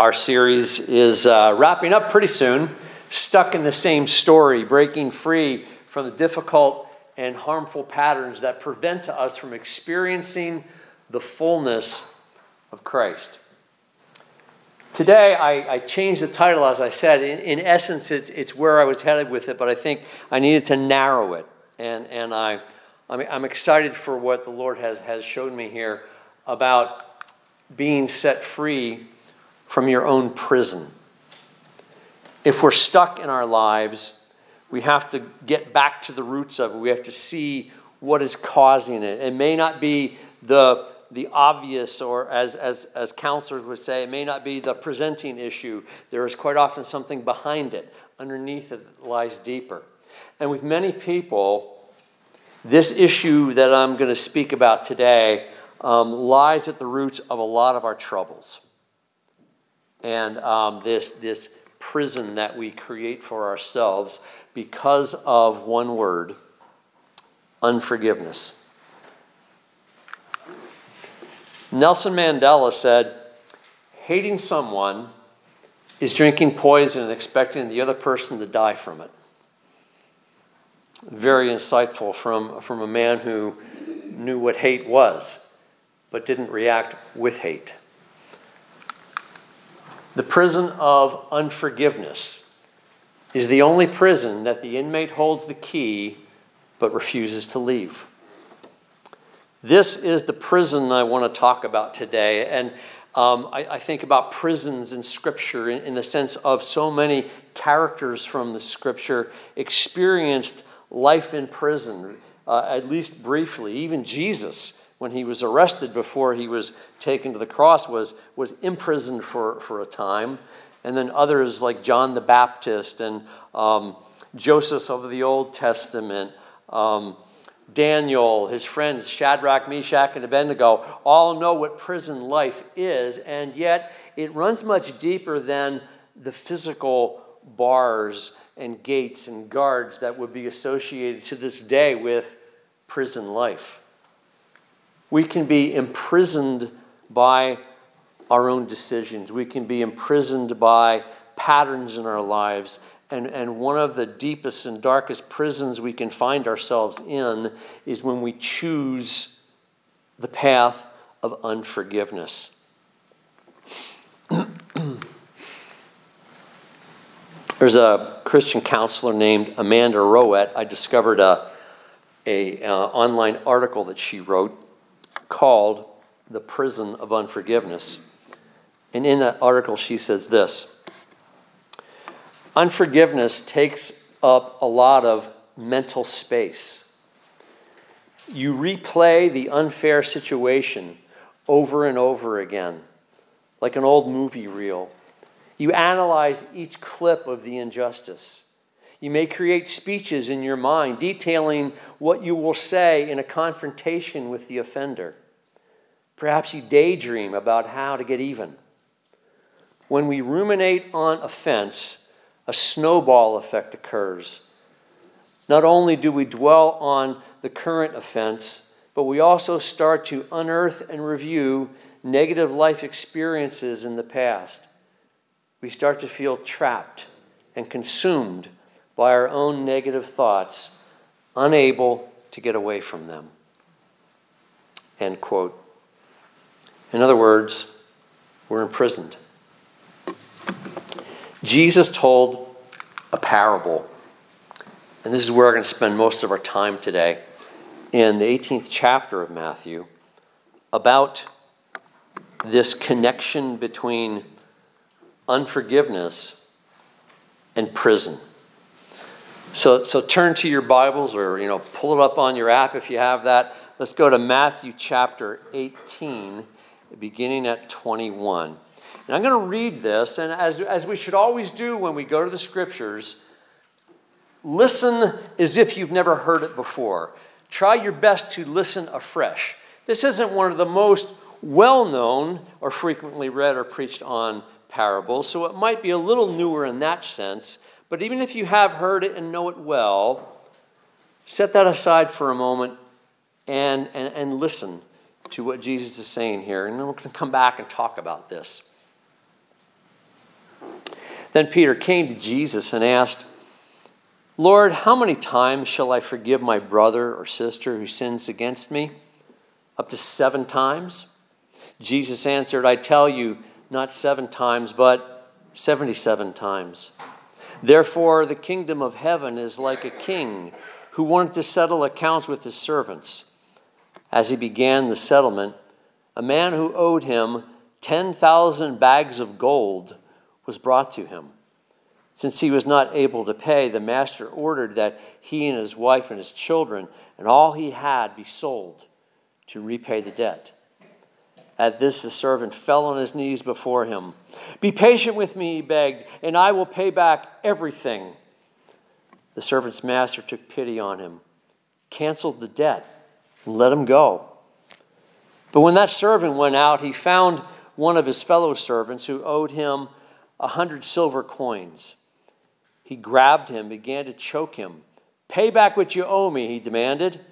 Our series is wrapping up pretty soon, Stuck in the Same Story, breaking free from the difficult and harmful patterns that prevent us from experiencing the fullness of Christ. Today, I changed the title, as I said. In essence, it's where I was headed with it, but I think I needed to narrow it. And I'm excited for what the Lord has shown me here about being set free from your own prison. If we're stuck in our lives, we have to get back to the roots of it. We have to see what is causing it. It may not be the obvious, or as counselors would say, it may not be the presenting issue. There is quite often something behind it. Underneath it lies deeper. And with many people, this issue that I'm going to speak about today lies at the roots of a lot of our troubles. And this prison that we create for ourselves because of one word: unforgiveness. Nelson Mandela said, hating someone is drinking poison and expecting the other person to die from it. Very insightful from a man who knew what hate was, but didn't react with hate. The prison of unforgiveness is the only prison that the inmate holds the key but refuses to leave. This is the prison I want to talk about today. And I think about prisons in Scripture in the sense of so many characters from the Scripture experienced life in prison, at least briefly. Even Jesus, when he was arrested before he was taken to the cross, was imprisoned for a time. And then others like John the Baptist and Joseph of the Old Testament, Daniel, his friends Shadrach, Meshach, and Abednego, all know what prison life is. And yet it runs much deeper than the physical bars and gates and guards that would be associated to this day with prison life. We can be imprisoned by our own decisions. We can be imprisoned by patterns in our lives. And one of the deepest and darkest prisons we can find ourselves in is when we choose the path of unforgiveness. There's a Christian counselor named Amanda Rowett. I discovered an online article that she wrote called The Prison of Unforgiveness. And in that article, she says this: unforgiveness takes up a lot of mental space. You replay the unfair situation over and over again, like an old movie reel. You analyze each clip of the injustice. You may create speeches in your mind detailing what you will say in a confrontation with the offender. Perhaps you daydream about how to get even. When we ruminate on offense, a snowball effect occurs. Not only do we dwell on the current offense, but we also start to unearth and review negative life experiences in the past. We start to feel trapped and consumed by our own negative thoughts, unable to get away from them. End quote. In other words, we're imprisoned. Jesus told a parable, and this is where we're going to spend most of our time today, in the 18th chapter of Matthew, about this connection between unforgiveness and prison. So turn to your Bibles, or pull it up on your app if you have that. Let's go to Matthew chapter 18, beginning at 21. And I'm going to read this, and as we should always do when we go to the Scriptures, listen as if you've never heard it before. Try your best to listen afresh. This isn't one of the most well-known or frequently read or preached on parables, so it might be a little newer in that sense, but even if you have heard it and know it well, set that aside for a moment and listen to what Jesus is saying here. And then we're going to come back and talk about this. Then Peter came to Jesus and asked, "Lord, how many times shall I forgive my brother or sister who sins against me? Up to 7 times? Jesus answered, "I tell you, not 7 times, but 77 times. Therefore, the kingdom of heaven is like a king who wanted to settle accounts with his servants. As he began the settlement, a man who owed him 10,000 bags of gold was brought to him. Since he was not able to pay, the master ordered that he and his wife and his children and all he had be sold to repay the debt. At this, the servant fell on his knees before him. 'Be patient with me,' he begged, 'and I will pay back everything.' The servant's master took pity on him, canceled the debt, and let him go. But when that servant went out, he found one of his fellow servants who owed him 100 silver coins. He grabbed him, began to choke him. 'Pay back what you owe me,' he demanded.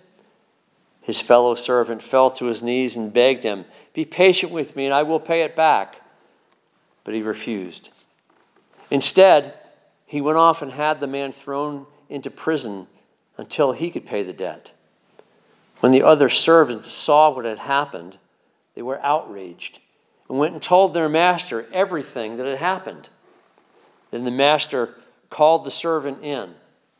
His fellow servant fell to his knees and begged him, 'Be patient with me, and I will pay it back.' But he refused. Instead, he went off and had the man thrown into prison until he could pay the debt. When the other servants saw what had happened, they were outraged and went and told their master everything that had happened. Then the master called the servant in.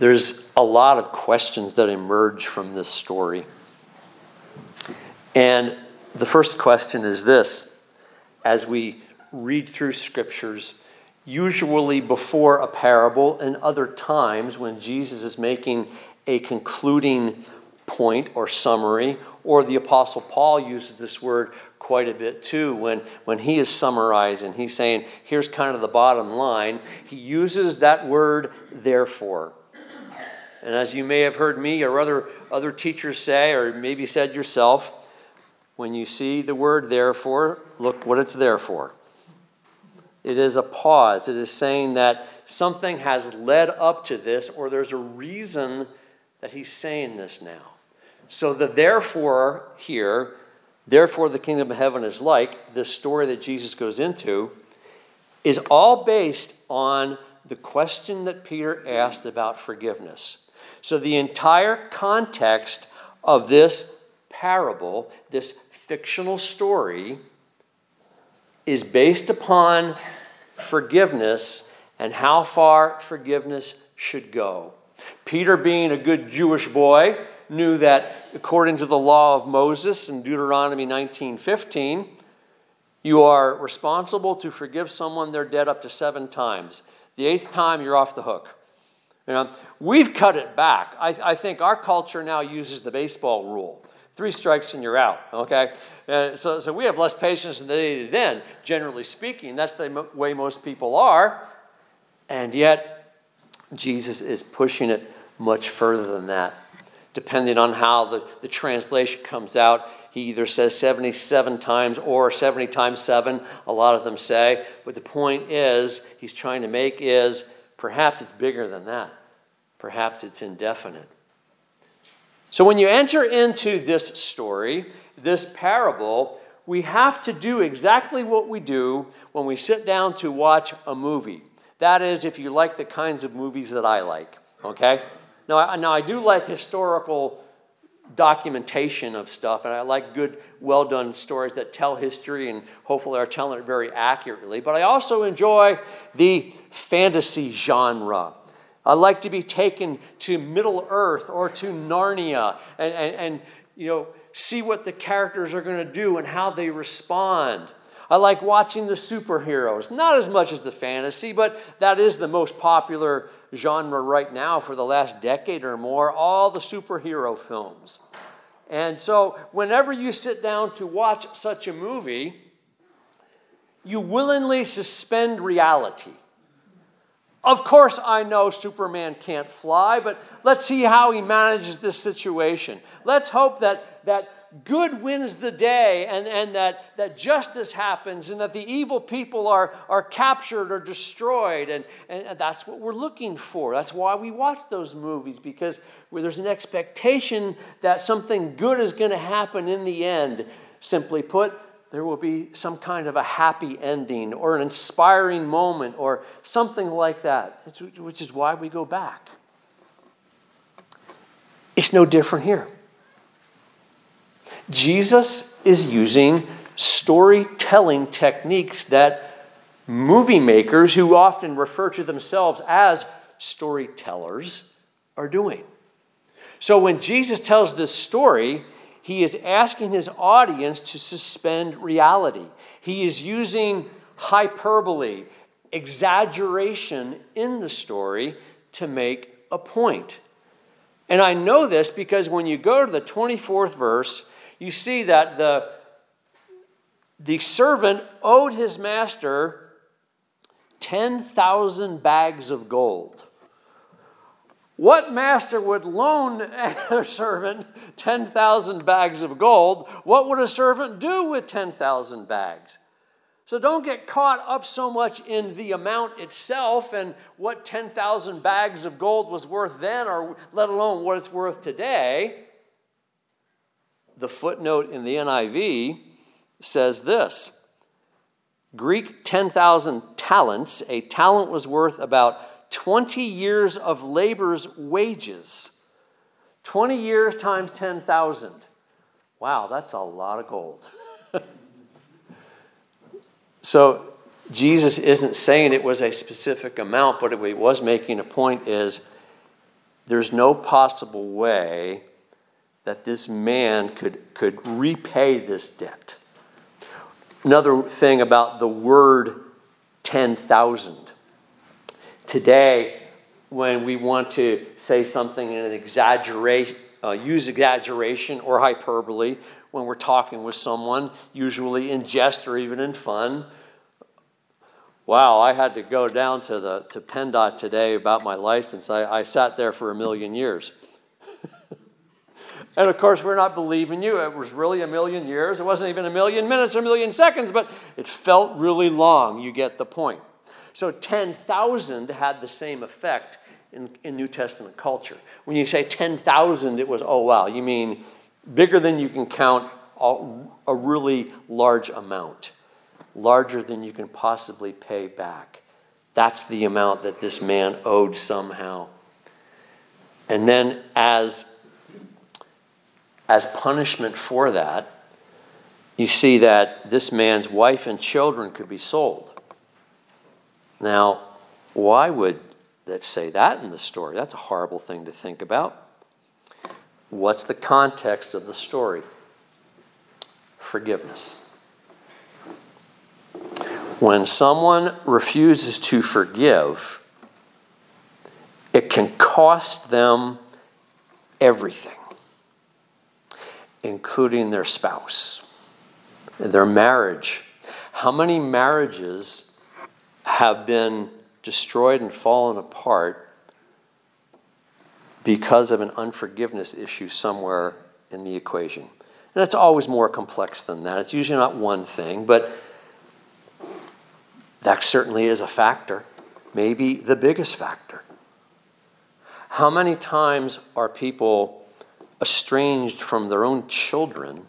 There's a lot of questions that emerge from this story. And the first question is this: as we read through scriptures, usually before a parable and other times when Jesus is making a concluding point or summary, or the Apostle Paul uses this word quite a bit too when he is summarizing, he's saying, here's kind of the bottom line. He uses that word, therefore. And as you may have heard me or other teachers say, or maybe said yourself, when you see the word therefore, look what it's there for. It is a pause. It is saying that something has led up to this, or there's a reason that he's saying this now. So the therefore here, therefore the kingdom of heaven is like, this story that Jesus goes into, is all based on the question that Peter asked about forgiveness. So the entire context of this parable, this fictional story, is based upon forgiveness and how far forgiveness should go. Peter, being a good Jewish boy, knew that according to the law of Moses in Deuteronomy 19:15, you are responsible to forgive someone their debt up to 7 times. The 8th time, you're off the hook. You know, we've cut it back. I think our culture now uses the baseball rule. 3 strikes and you're out, okay? So we have less patience than they did then, generally speaking. That's the way most people are. And yet, Jesus is pushing it much further than that. Depending on how the translation comes out, he either says 77 times or 70 times 7, a lot of them say. But the point is, he's trying to make is, perhaps it's bigger than that. Perhaps it's indefinite. So when you enter into this story, this parable, we have to do exactly what we do when we sit down to watch a movie. That is, if you like the kinds of movies that I like, okay? Now I do like historical documentation of stuff, and I like good, well-done stories that tell history and hopefully are telling it very accurately. But I also enjoy the fantasy genre. I like to be taken to Middle Earth or to Narnia and see what the characters are going to do and how they respond. I like watching the superheroes, not as much as the fantasy, but that is the most popular genre right now for the last decade or more, all the superhero films. And so whenever you sit down to watch such a movie, you willingly suspend reality. Of course, I know Superman can't fly, but let's see how he manages this situation. Let's hope that good wins the day and that justice happens and that the evil people are captured or destroyed. And that's what we're looking for. That's why we watch those movies, because where there's an expectation that something good is going to happen in the end. Simply put, there will be some kind of a happy ending or an inspiring moment or something like that, which is why we go back. It's no different here. Jesus is using storytelling techniques that movie makers, who often refer to themselves as storytellers, are doing. So when Jesus tells this story, he is asking his audience to suspend reality. He is using hyperbole, exaggeration in the story to make a point. And I know this because when you go to the 24th verse, you see that the servant owed his master 10,000 bags of gold. What master would loan a servant 10,000 bags of gold? What would a servant do with 10,000 bags? So don't get caught up so much in the amount itself and what 10,000 bags of gold was worth then, or let alone what it's worth today. The footnote in the NIV says this: Greek 10,000 talents. A talent was worth about 20 years of labor's wages. 20 years times 10,000. Wow, that's a lot of gold. So Jesus isn't saying it was a specific amount, but what he was making a point is there's no possible way that this man could repay this debt. Another thing about the word 10,000. Today, when we want to say something in an exaggeration, use exaggeration or hyperbole, when we're talking with someone, usually in jest or even in fun. Wow, I had to go down to PennDOT today about my license. I sat there for 1,000,000 years. And of course, we're not believing you. It was really 1,000,000 years. It wasn't even 1,000,000 minutes or 1,000,000 seconds, but it felt really long. You get the point. So 10,000 had the same effect in New Testament culture. When you say 10,000, it was, oh, wow, you mean bigger than you can count, a really large amount, larger than you can possibly pay back. That's the amount that this man owed somehow. And then as punishment for that, you see that this man's wife and children could be sold. Now, why would that say that in the story? That's a horrible thing to think about. What's the context of the story? Forgiveness. When someone refuses to forgive, it can cost them everything, including their spouse, their marriage. How many marriages have been destroyed and fallen apart because of an unforgiveness issue somewhere in the equation? And it's always more complex than that. It's usually not one thing, but that certainly is a factor, maybe the biggest factor. How many times are people estranged from their own children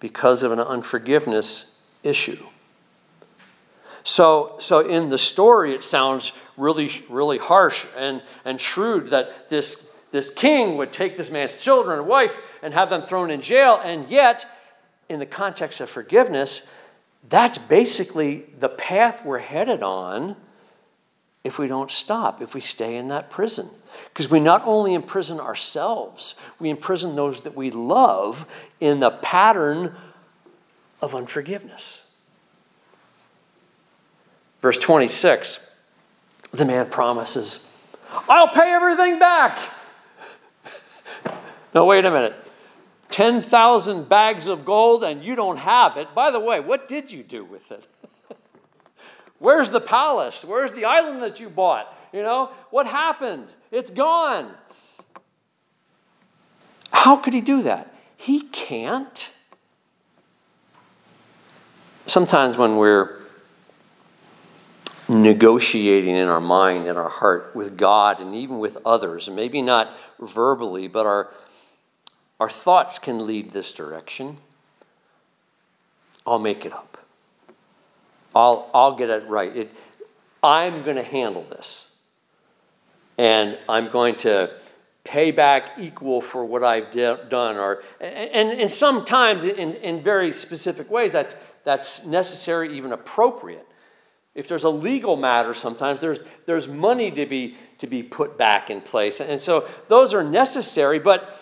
because of an unforgiveness issue? So in the story, it sounds really, really harsh and shrewd that this king would take this man's children and wife and have them thrown in jail. And yet, in the context of forgiveness, that's basically the path we're headed on if we don't stop, if we stay in that prison. Because we not only imprison ourselves, we imprison those that we love in the pattern of unforgiveness. Verse 26, the man promises, I'll pay everything back. No, wait a minute. 10,000 bags of gold and you don't have it. By the way, what did you do with it? Where's the palace? Where's the island that you bought? You know, what happened? It's gone. How could he do that? He can't. Sometimes when we're negotiating in our mind, in our heart, with God and even with others, maybe not verbally, but our thoughts can lead this direction. I'll make it up. I'll get it right. I'm going to handle this. And I'm going to pay back equal for what I've done. And sometimes in very specific ways, that's necessary, even appropriate. If there's a legal matter, sometimes there's money to be put back in place. And so those are necessary, but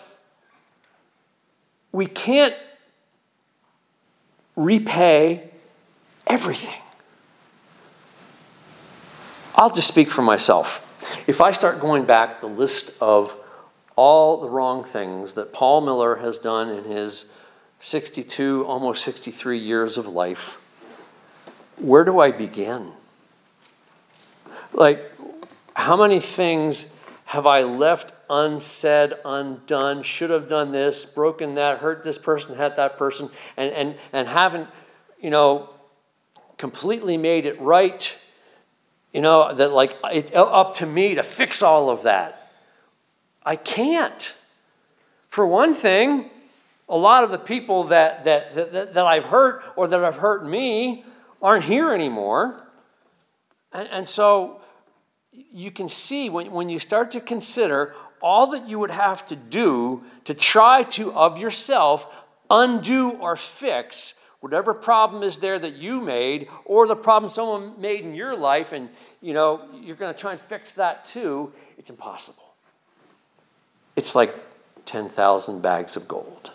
we can't repay everything. I'll just speak for myself. If I start going back the list of all the wrong things that Paul Miller has done in his 62, almost 63 years of life, where do I begin? Like, how many things have I left unsaid, undone, should have done this, broken that, hurt this person, hurt that person, and haven't, completely made it right? That like it's up to me to fix all of that. I can't. For one thing, a lot of the people that I've hurt or that have hurt me aren't here anymore. And so you can see when you start to consider all that you would have to do to try to, of yourself, undo or fix whatever problem is there that you made or the problem someone made in your life, and, you're going to try and fix that too, it's impossible. It's like 10,000 bags of gold.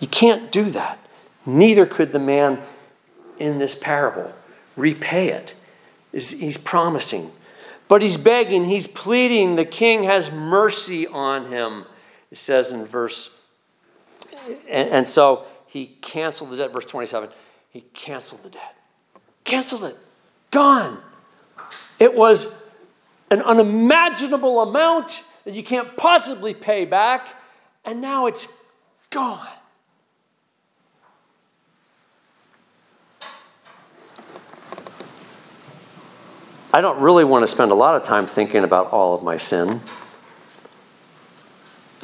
You can't do that. Neither could the man in this parable repay it. He's promising. But he's begging, he's pleading. The king has mercy on him, it says in verse. And so he canceled the debt. Verse 27, he canceled the debt. Canceled it. Gone. It was an unimaginable amount that you can't possibly pay back, and now it's gone. I don't really want to spend a lot of time thinking about all of my sin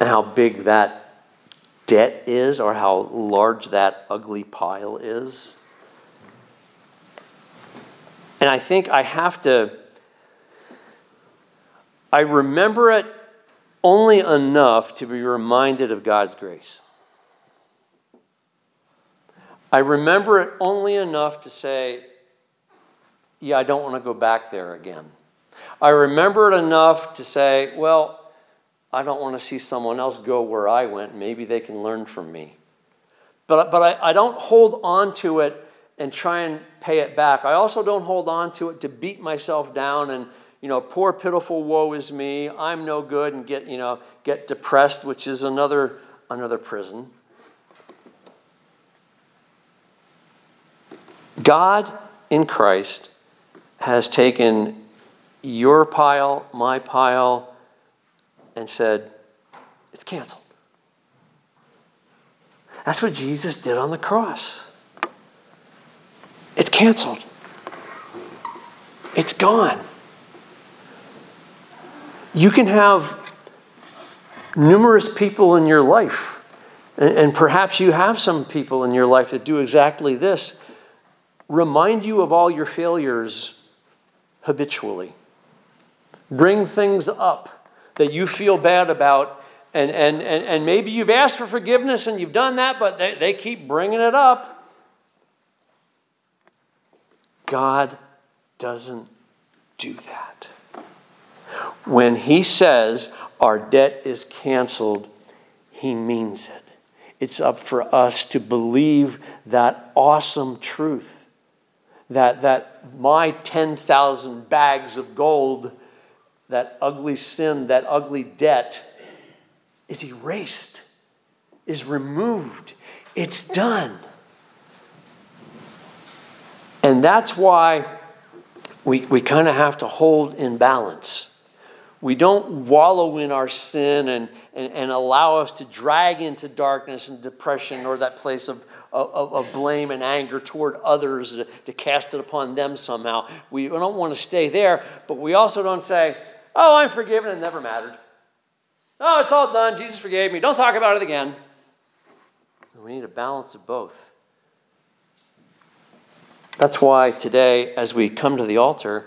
and how big that debt is or how large that ugly pile is. And I think I remember it only enough to be reminded of God's grace. I remember it only enough to say, I don't want to go back there again. I remember it enough to say, well, I don't want to see someone else go where I went. Maybe they can learn from me. But I don't hold on to it and try and pay it back. I also don't hold on to it to beat myself down and, poor pitiful woe is me. I'm no good and get depressed, which is another prison. God in Christ has taken your pile, my pile, and said, it's canceled. That's what Jesus did on the cross. It's canceled. It's gone. You can have numerous people in your life, and perhaps you have some people in your life that do exactly this, remind you of all your failures habitually. Bring things up that you feel bad about, and maybe you've asked for forgiveness and you've done that, but they keep bringing it up. God doesn't do that. When he says our debt is canceled, he means it. It's up for us to believe that awesome truth that my 10,000 bags of gold, that ugly sin, that ugly debt is erased, is removed. It's done. And that's why we kind of have to hold in balance. We don't wallow in our sin and allow us to drag into darkness and depression or that place of blame and anger toward others to cast it upon them somehow. We don't want to stay there, but we also don't say, oh, I'm forgiven, it never mattered. Oh, it's all done, Jesus forgave me, don't talk about it again. We need a balance of both. That's why today, as we come to the altar,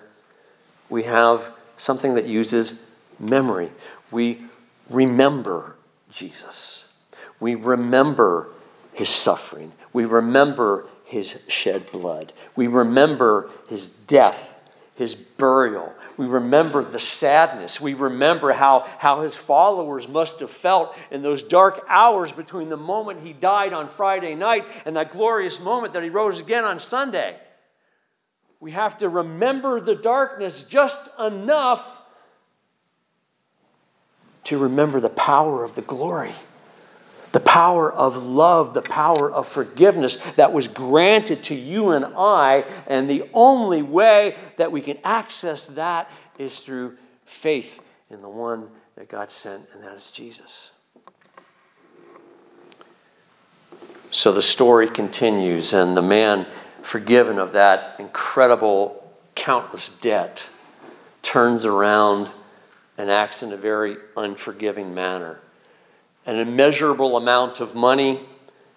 we have something that uses memory. We remember Jesus. We remember his suffering. We remember his shed blood. We remember his death, his burial. We remember the sadness. We remember how his followers must have felt in those dark hours between the moment he died on Friday night and that glorious moment that he rose again on Sunday. We have to remember the darkness just enough to remember the power of the glory, the power of love, the power of forgiveness that was granted to you and I. And the only way that we can access that is through faith in the one that God sent, and that is Jesus. So the story continues, and the man forgiven of that incredible, countless debt turns around and acts in a very unforgiving manner. An immeasurable amount of money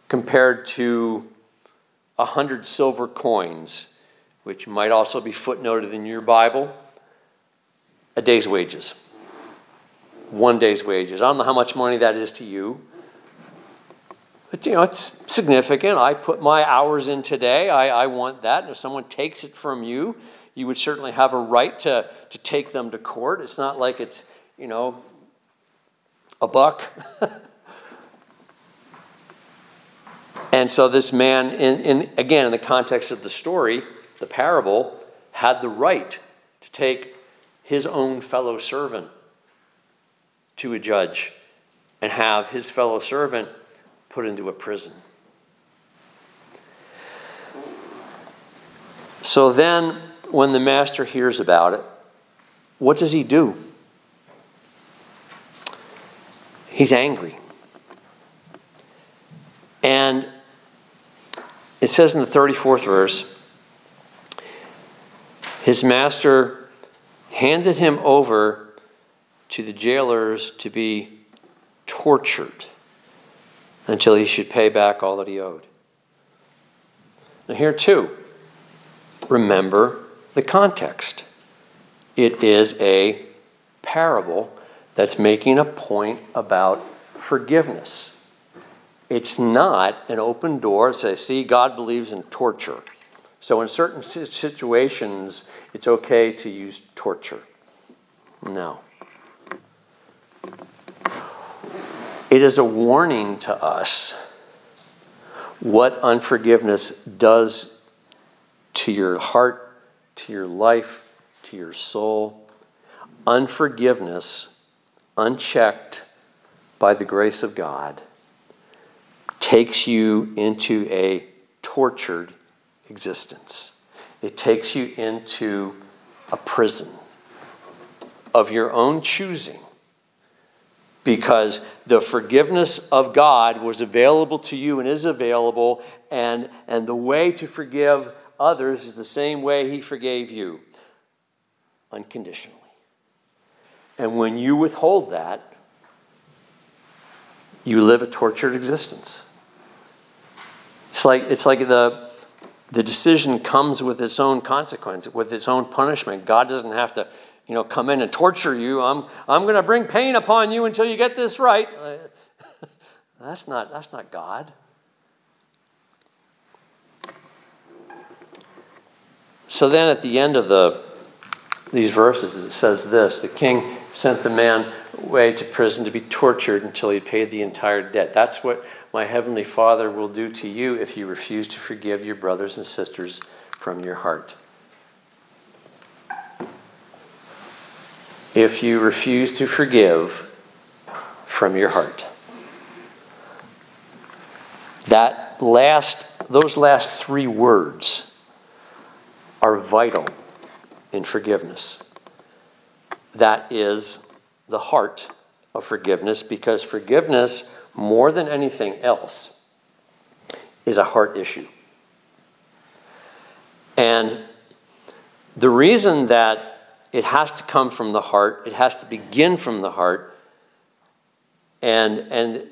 compared to 100 silver coins, which might also be footnoted in your Bible, a day's wages. One day's wages. I don't know how much money that is to you. But, you know, it's significant. I put my hours in today. I want that. And if someone takes it from you, you would certainly have a right to take them to court. It's not like it's, you know, a buck. And so this man, again, in the context of the story, the parable, had the right to take his own fellow servant to a judge and have his fellow servant put into a prison. So then, when the master hears about it, what does he do? He's angry. And it says in the 34th verse, his master handed him over to the jailers to be tortured until he should pay back all that he owed. Now here too, remember the context. It is a parable that's making a point about forgiveness. It's not an open door to say, see, God believes in torture. So in certain situations, it's okay to use torture. No. It is a warning to us what unforgiveness does to your heart, to your life, to your soul. Unforgiveness, unchecked by the grace of God, takes you into a tortured existence. It takes you into a prison of your own choosing, because the forgiveness of God was available to you and is available, and the way to forgive others is the same way he forgave you, unconditionally. And when you withhold that, you live a tortured existence. It's like the decision comes with its own consequence, with its own punishment. God doesn't have to, you know, come in and torture you. I'm going to bring pain upon you until you get this right. That's not God. So then, at the end of these verses, it says this: the king sent the man away to prison to be tortured until he paid the entire debt. That's what my heavenly Father will do to you if you refuse to forgive your brothers and sisters from your heart. If you refuse to forgive from your heart. Those last three words are vital in forgiveness. That is the heart of forgiveness, because forgiveness, more than anything else, is a heart issue. And the reason that it has to come from the heart, it has to begin from the heart, and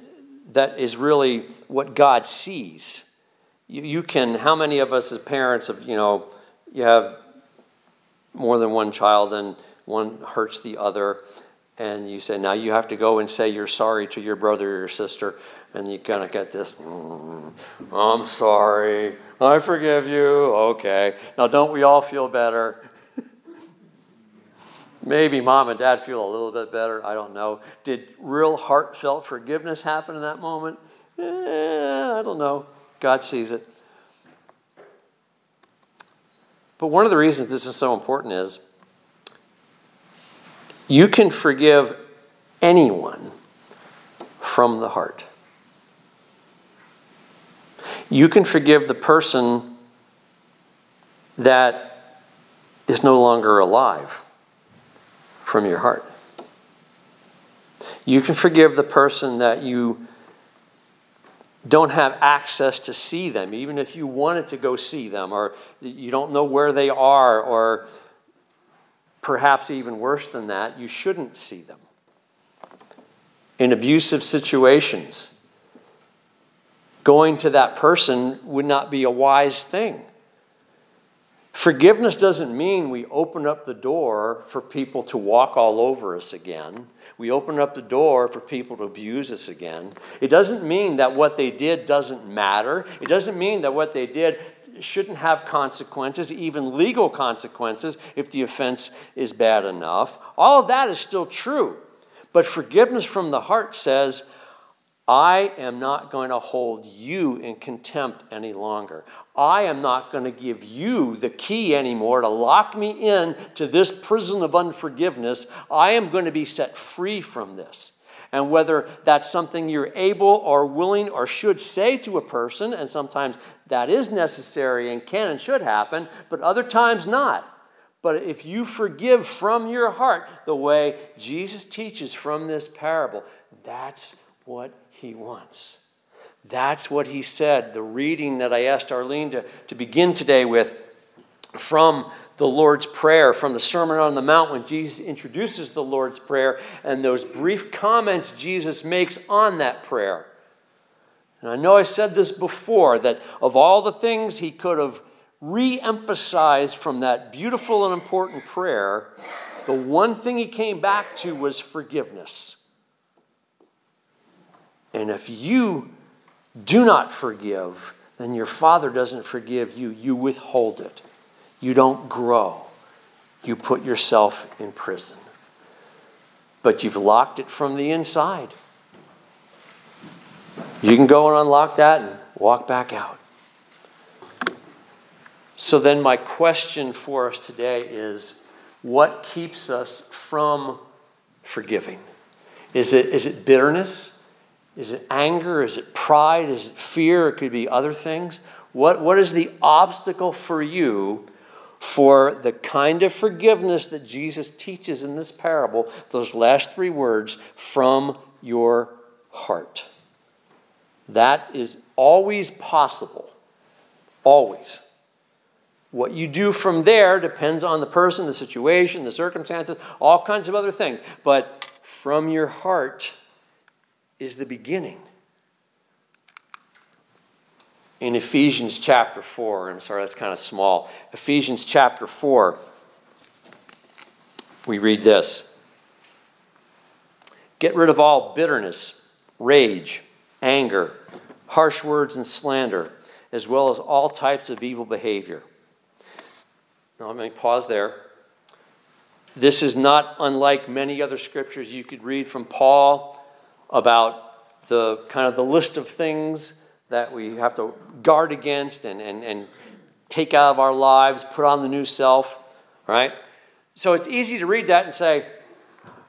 that is really what God sees. You can, how many of us as parents of, you have more than one child and one hurts the other, and you say, now you have to go and say you're sorry to your brother or your sister, and you kind of get this, I'm sorry, I forgive you, okay. Now don't we all feel better? Maybe mom and dad feel a little bit better. I don't know. Did real heartfelt forgiveness happen in that moment? I don't know. God sees it. But one of the reasons this is so important is you can forgive anyone from the heart. You can forgive the person that is no longer alive from your heart. You can forgive the person that you don't have access to see them, even if you wanted to go see them, or you don't know where they are, or perhaps even worse than that, you shouldn't see them. In abusive situations, going to that person would not be a wise thing. Forgiveness doesn't mean we open up the door for people to walk all over us again. We open up the door for people to abuse us again. It doesn't mean that what they did doesn't matter. It doesn't mean that what they did shouldn't have consequences, even legal consequences, if the offense is bad enough. All of that is still true. But forgiveness from the heart says, I am not going to hold you in contempt any longer. I am not going to give you the key anymore to lock me in to this prison of unforgiveness. I am going to be set free from this. And whether that's something you're able or willing or should say to a person, and sometimes that is necessary and can and should happen, but other times not. But if you forgive from your heart the way Jesus teaches from this parable, that's what he wants. That's what he said. The reading that I asked Arlene to begin today with from the Lord's Prayer, from the Sermon on the Mount, when Jesus introduces the Lord's Prayer and those brief comments Jesus makes on that prayer. And I know I said this before, that of all the things he could have re-emphasized from that beautiful and important prayer, the one thing he came back to was forgiveness. And if you do not forgive, then your Father doesn't forgive you. You withhold it. You don't grow. You put yourself in prison. But you've locked it from the inside. You can go and unlock that and walk back out. So then my question for us today is, what keeps us from forgiving? Is it bitterness? Is it anger? Is it pride? Is it fear? It could be other things. What is the obstacle for you for the kind of forgiveness that Jesus teaches in this parable, those last three words, from your heart? That is always possible. Always. What you do from there depends on the person, the situation, the circumstances, all kinds of other things. But from your heart is the beginning. In Ephesians chapter 4, I'm sorry, that's kind of small. Ephesians chapter 4, we read this. Get rid of all bitterness, rage, anger, harsh words and slander, as well as all types of evil behavior. Now, let me pause there. This is not unlike many other scriptures you could read from Paul about the kind of the list of things that we have to guard against and take out of our lives, put on the new self, right? So it's easy to read that and say,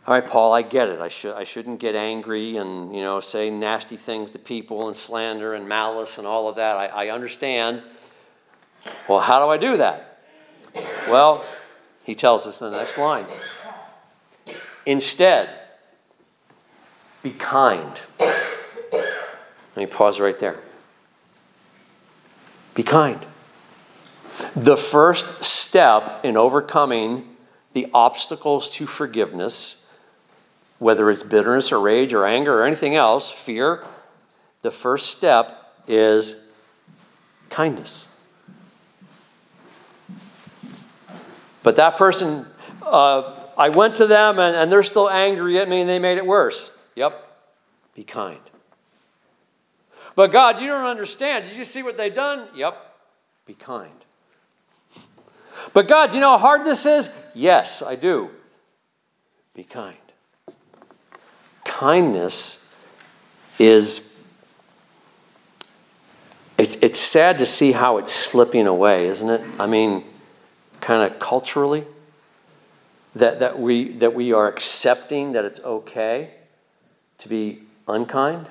all right, Paul, I get it. I shouldn't get angry and, you know, say nasty things to people and slander and malice and all of that. I understand. Well, how do I do that? Well, he tells us in the next line. Instead, be kind. Let me pause right there. Be kind. The first step in overcoming the obstacles to forgiveness, whether it's bitterness or rage or anger or anything else, fear, the first step is kindness. But that person, I went to them and they're still angry at me and they made it worse. Yep, be kind. But God, you don't understand. Did you see what they've done? Yep, be kind. But God, you know how hard this is? Yes, I do. Be kind. Kindness is, it's sad to see how it's slipping away, isn't it? I mean, kind of culturally, that we are accepting that it's okay to be unkind.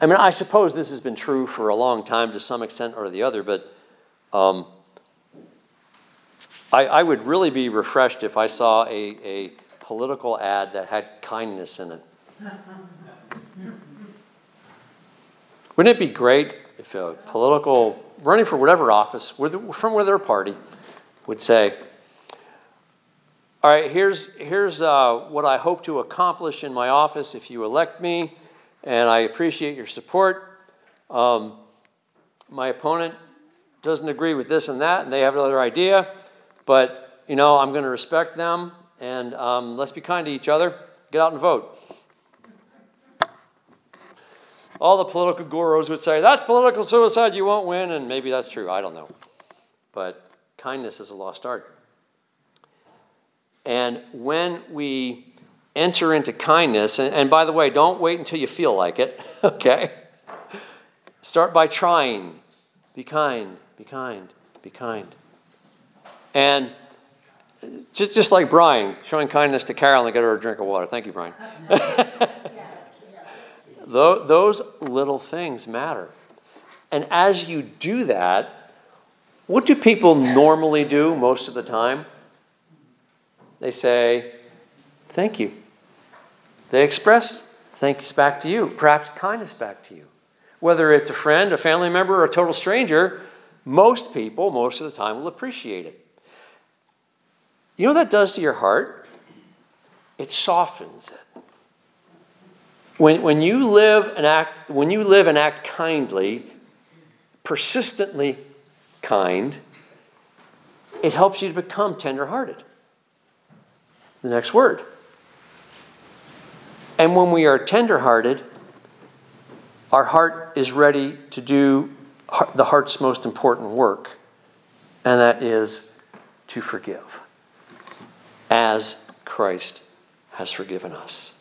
I mean, I suppose this has been true for a long time to some extent or the other, but I would really be refreshed if I saw a political ad that had kindness in it. Wouldn't it be great if a political, running for whatever office, from whatever party, would say, all right, here's what I hope to accomplish in my office if you elect me, and I appreciate your support. My opponent doesn't agree with this and that, and they have another idea, but, you know, I'm going to respect them, and let's be kind to each other. Get out and vote. All the political gurus would say, that's political suicide, you won't win, and maybe that's true, I don't know. But kindness is a lost art. And when we enter into kindness, and by the way, don't wait until you feel like it, okay? Start by trying. Be kind, be kind, be kind. And just like Brian, showing kindness to Carol and get her a drink of water. Thank you, Brian. Those little things matter. And as you do that, what do people normally do most of the time? They say, thank you. They express thanks back to you, perhaps kindness back to you. Whether it's a friend, a family member, or a total stranger, most people, most of the time, will appreciate it. You know what that does to your heart? It softens it. When you live and act, kindly, persistently kind, it helps you to become tenderhearted. The next word. And when we are tenderhearted, our heart is ready to do the heart's most important work, and that is to forgive, as Christ has forgiven us.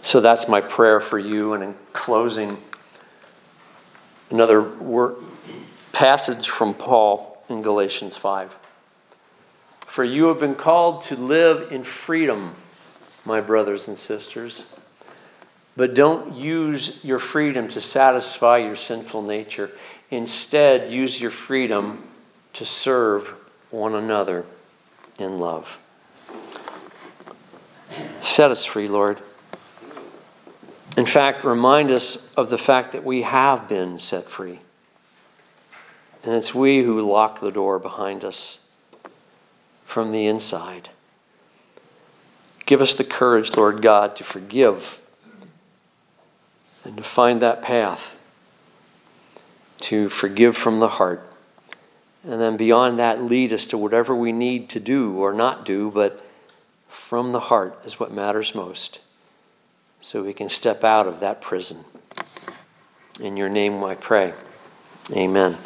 So that's my prayer for you. And in closing, another passage from Paul in Galatians 5. For you have been called to live in freedom, my brothers and sisters. But don't use your freedom to satisfy your sinful nature. Instead, use your freedom to serve one another in love. Set us free, Lord. In fact, remind us of the fact that we have been set free. And it's we who lock the door behind us from the inside. Give us the courage, Lord God, to forgive and to find that path to forgive from the heart. And then beyond that, lead us to whatever we need to do or not do, but from the heart is what matters most, so we can step out of that prison. In your name I pray. Amen.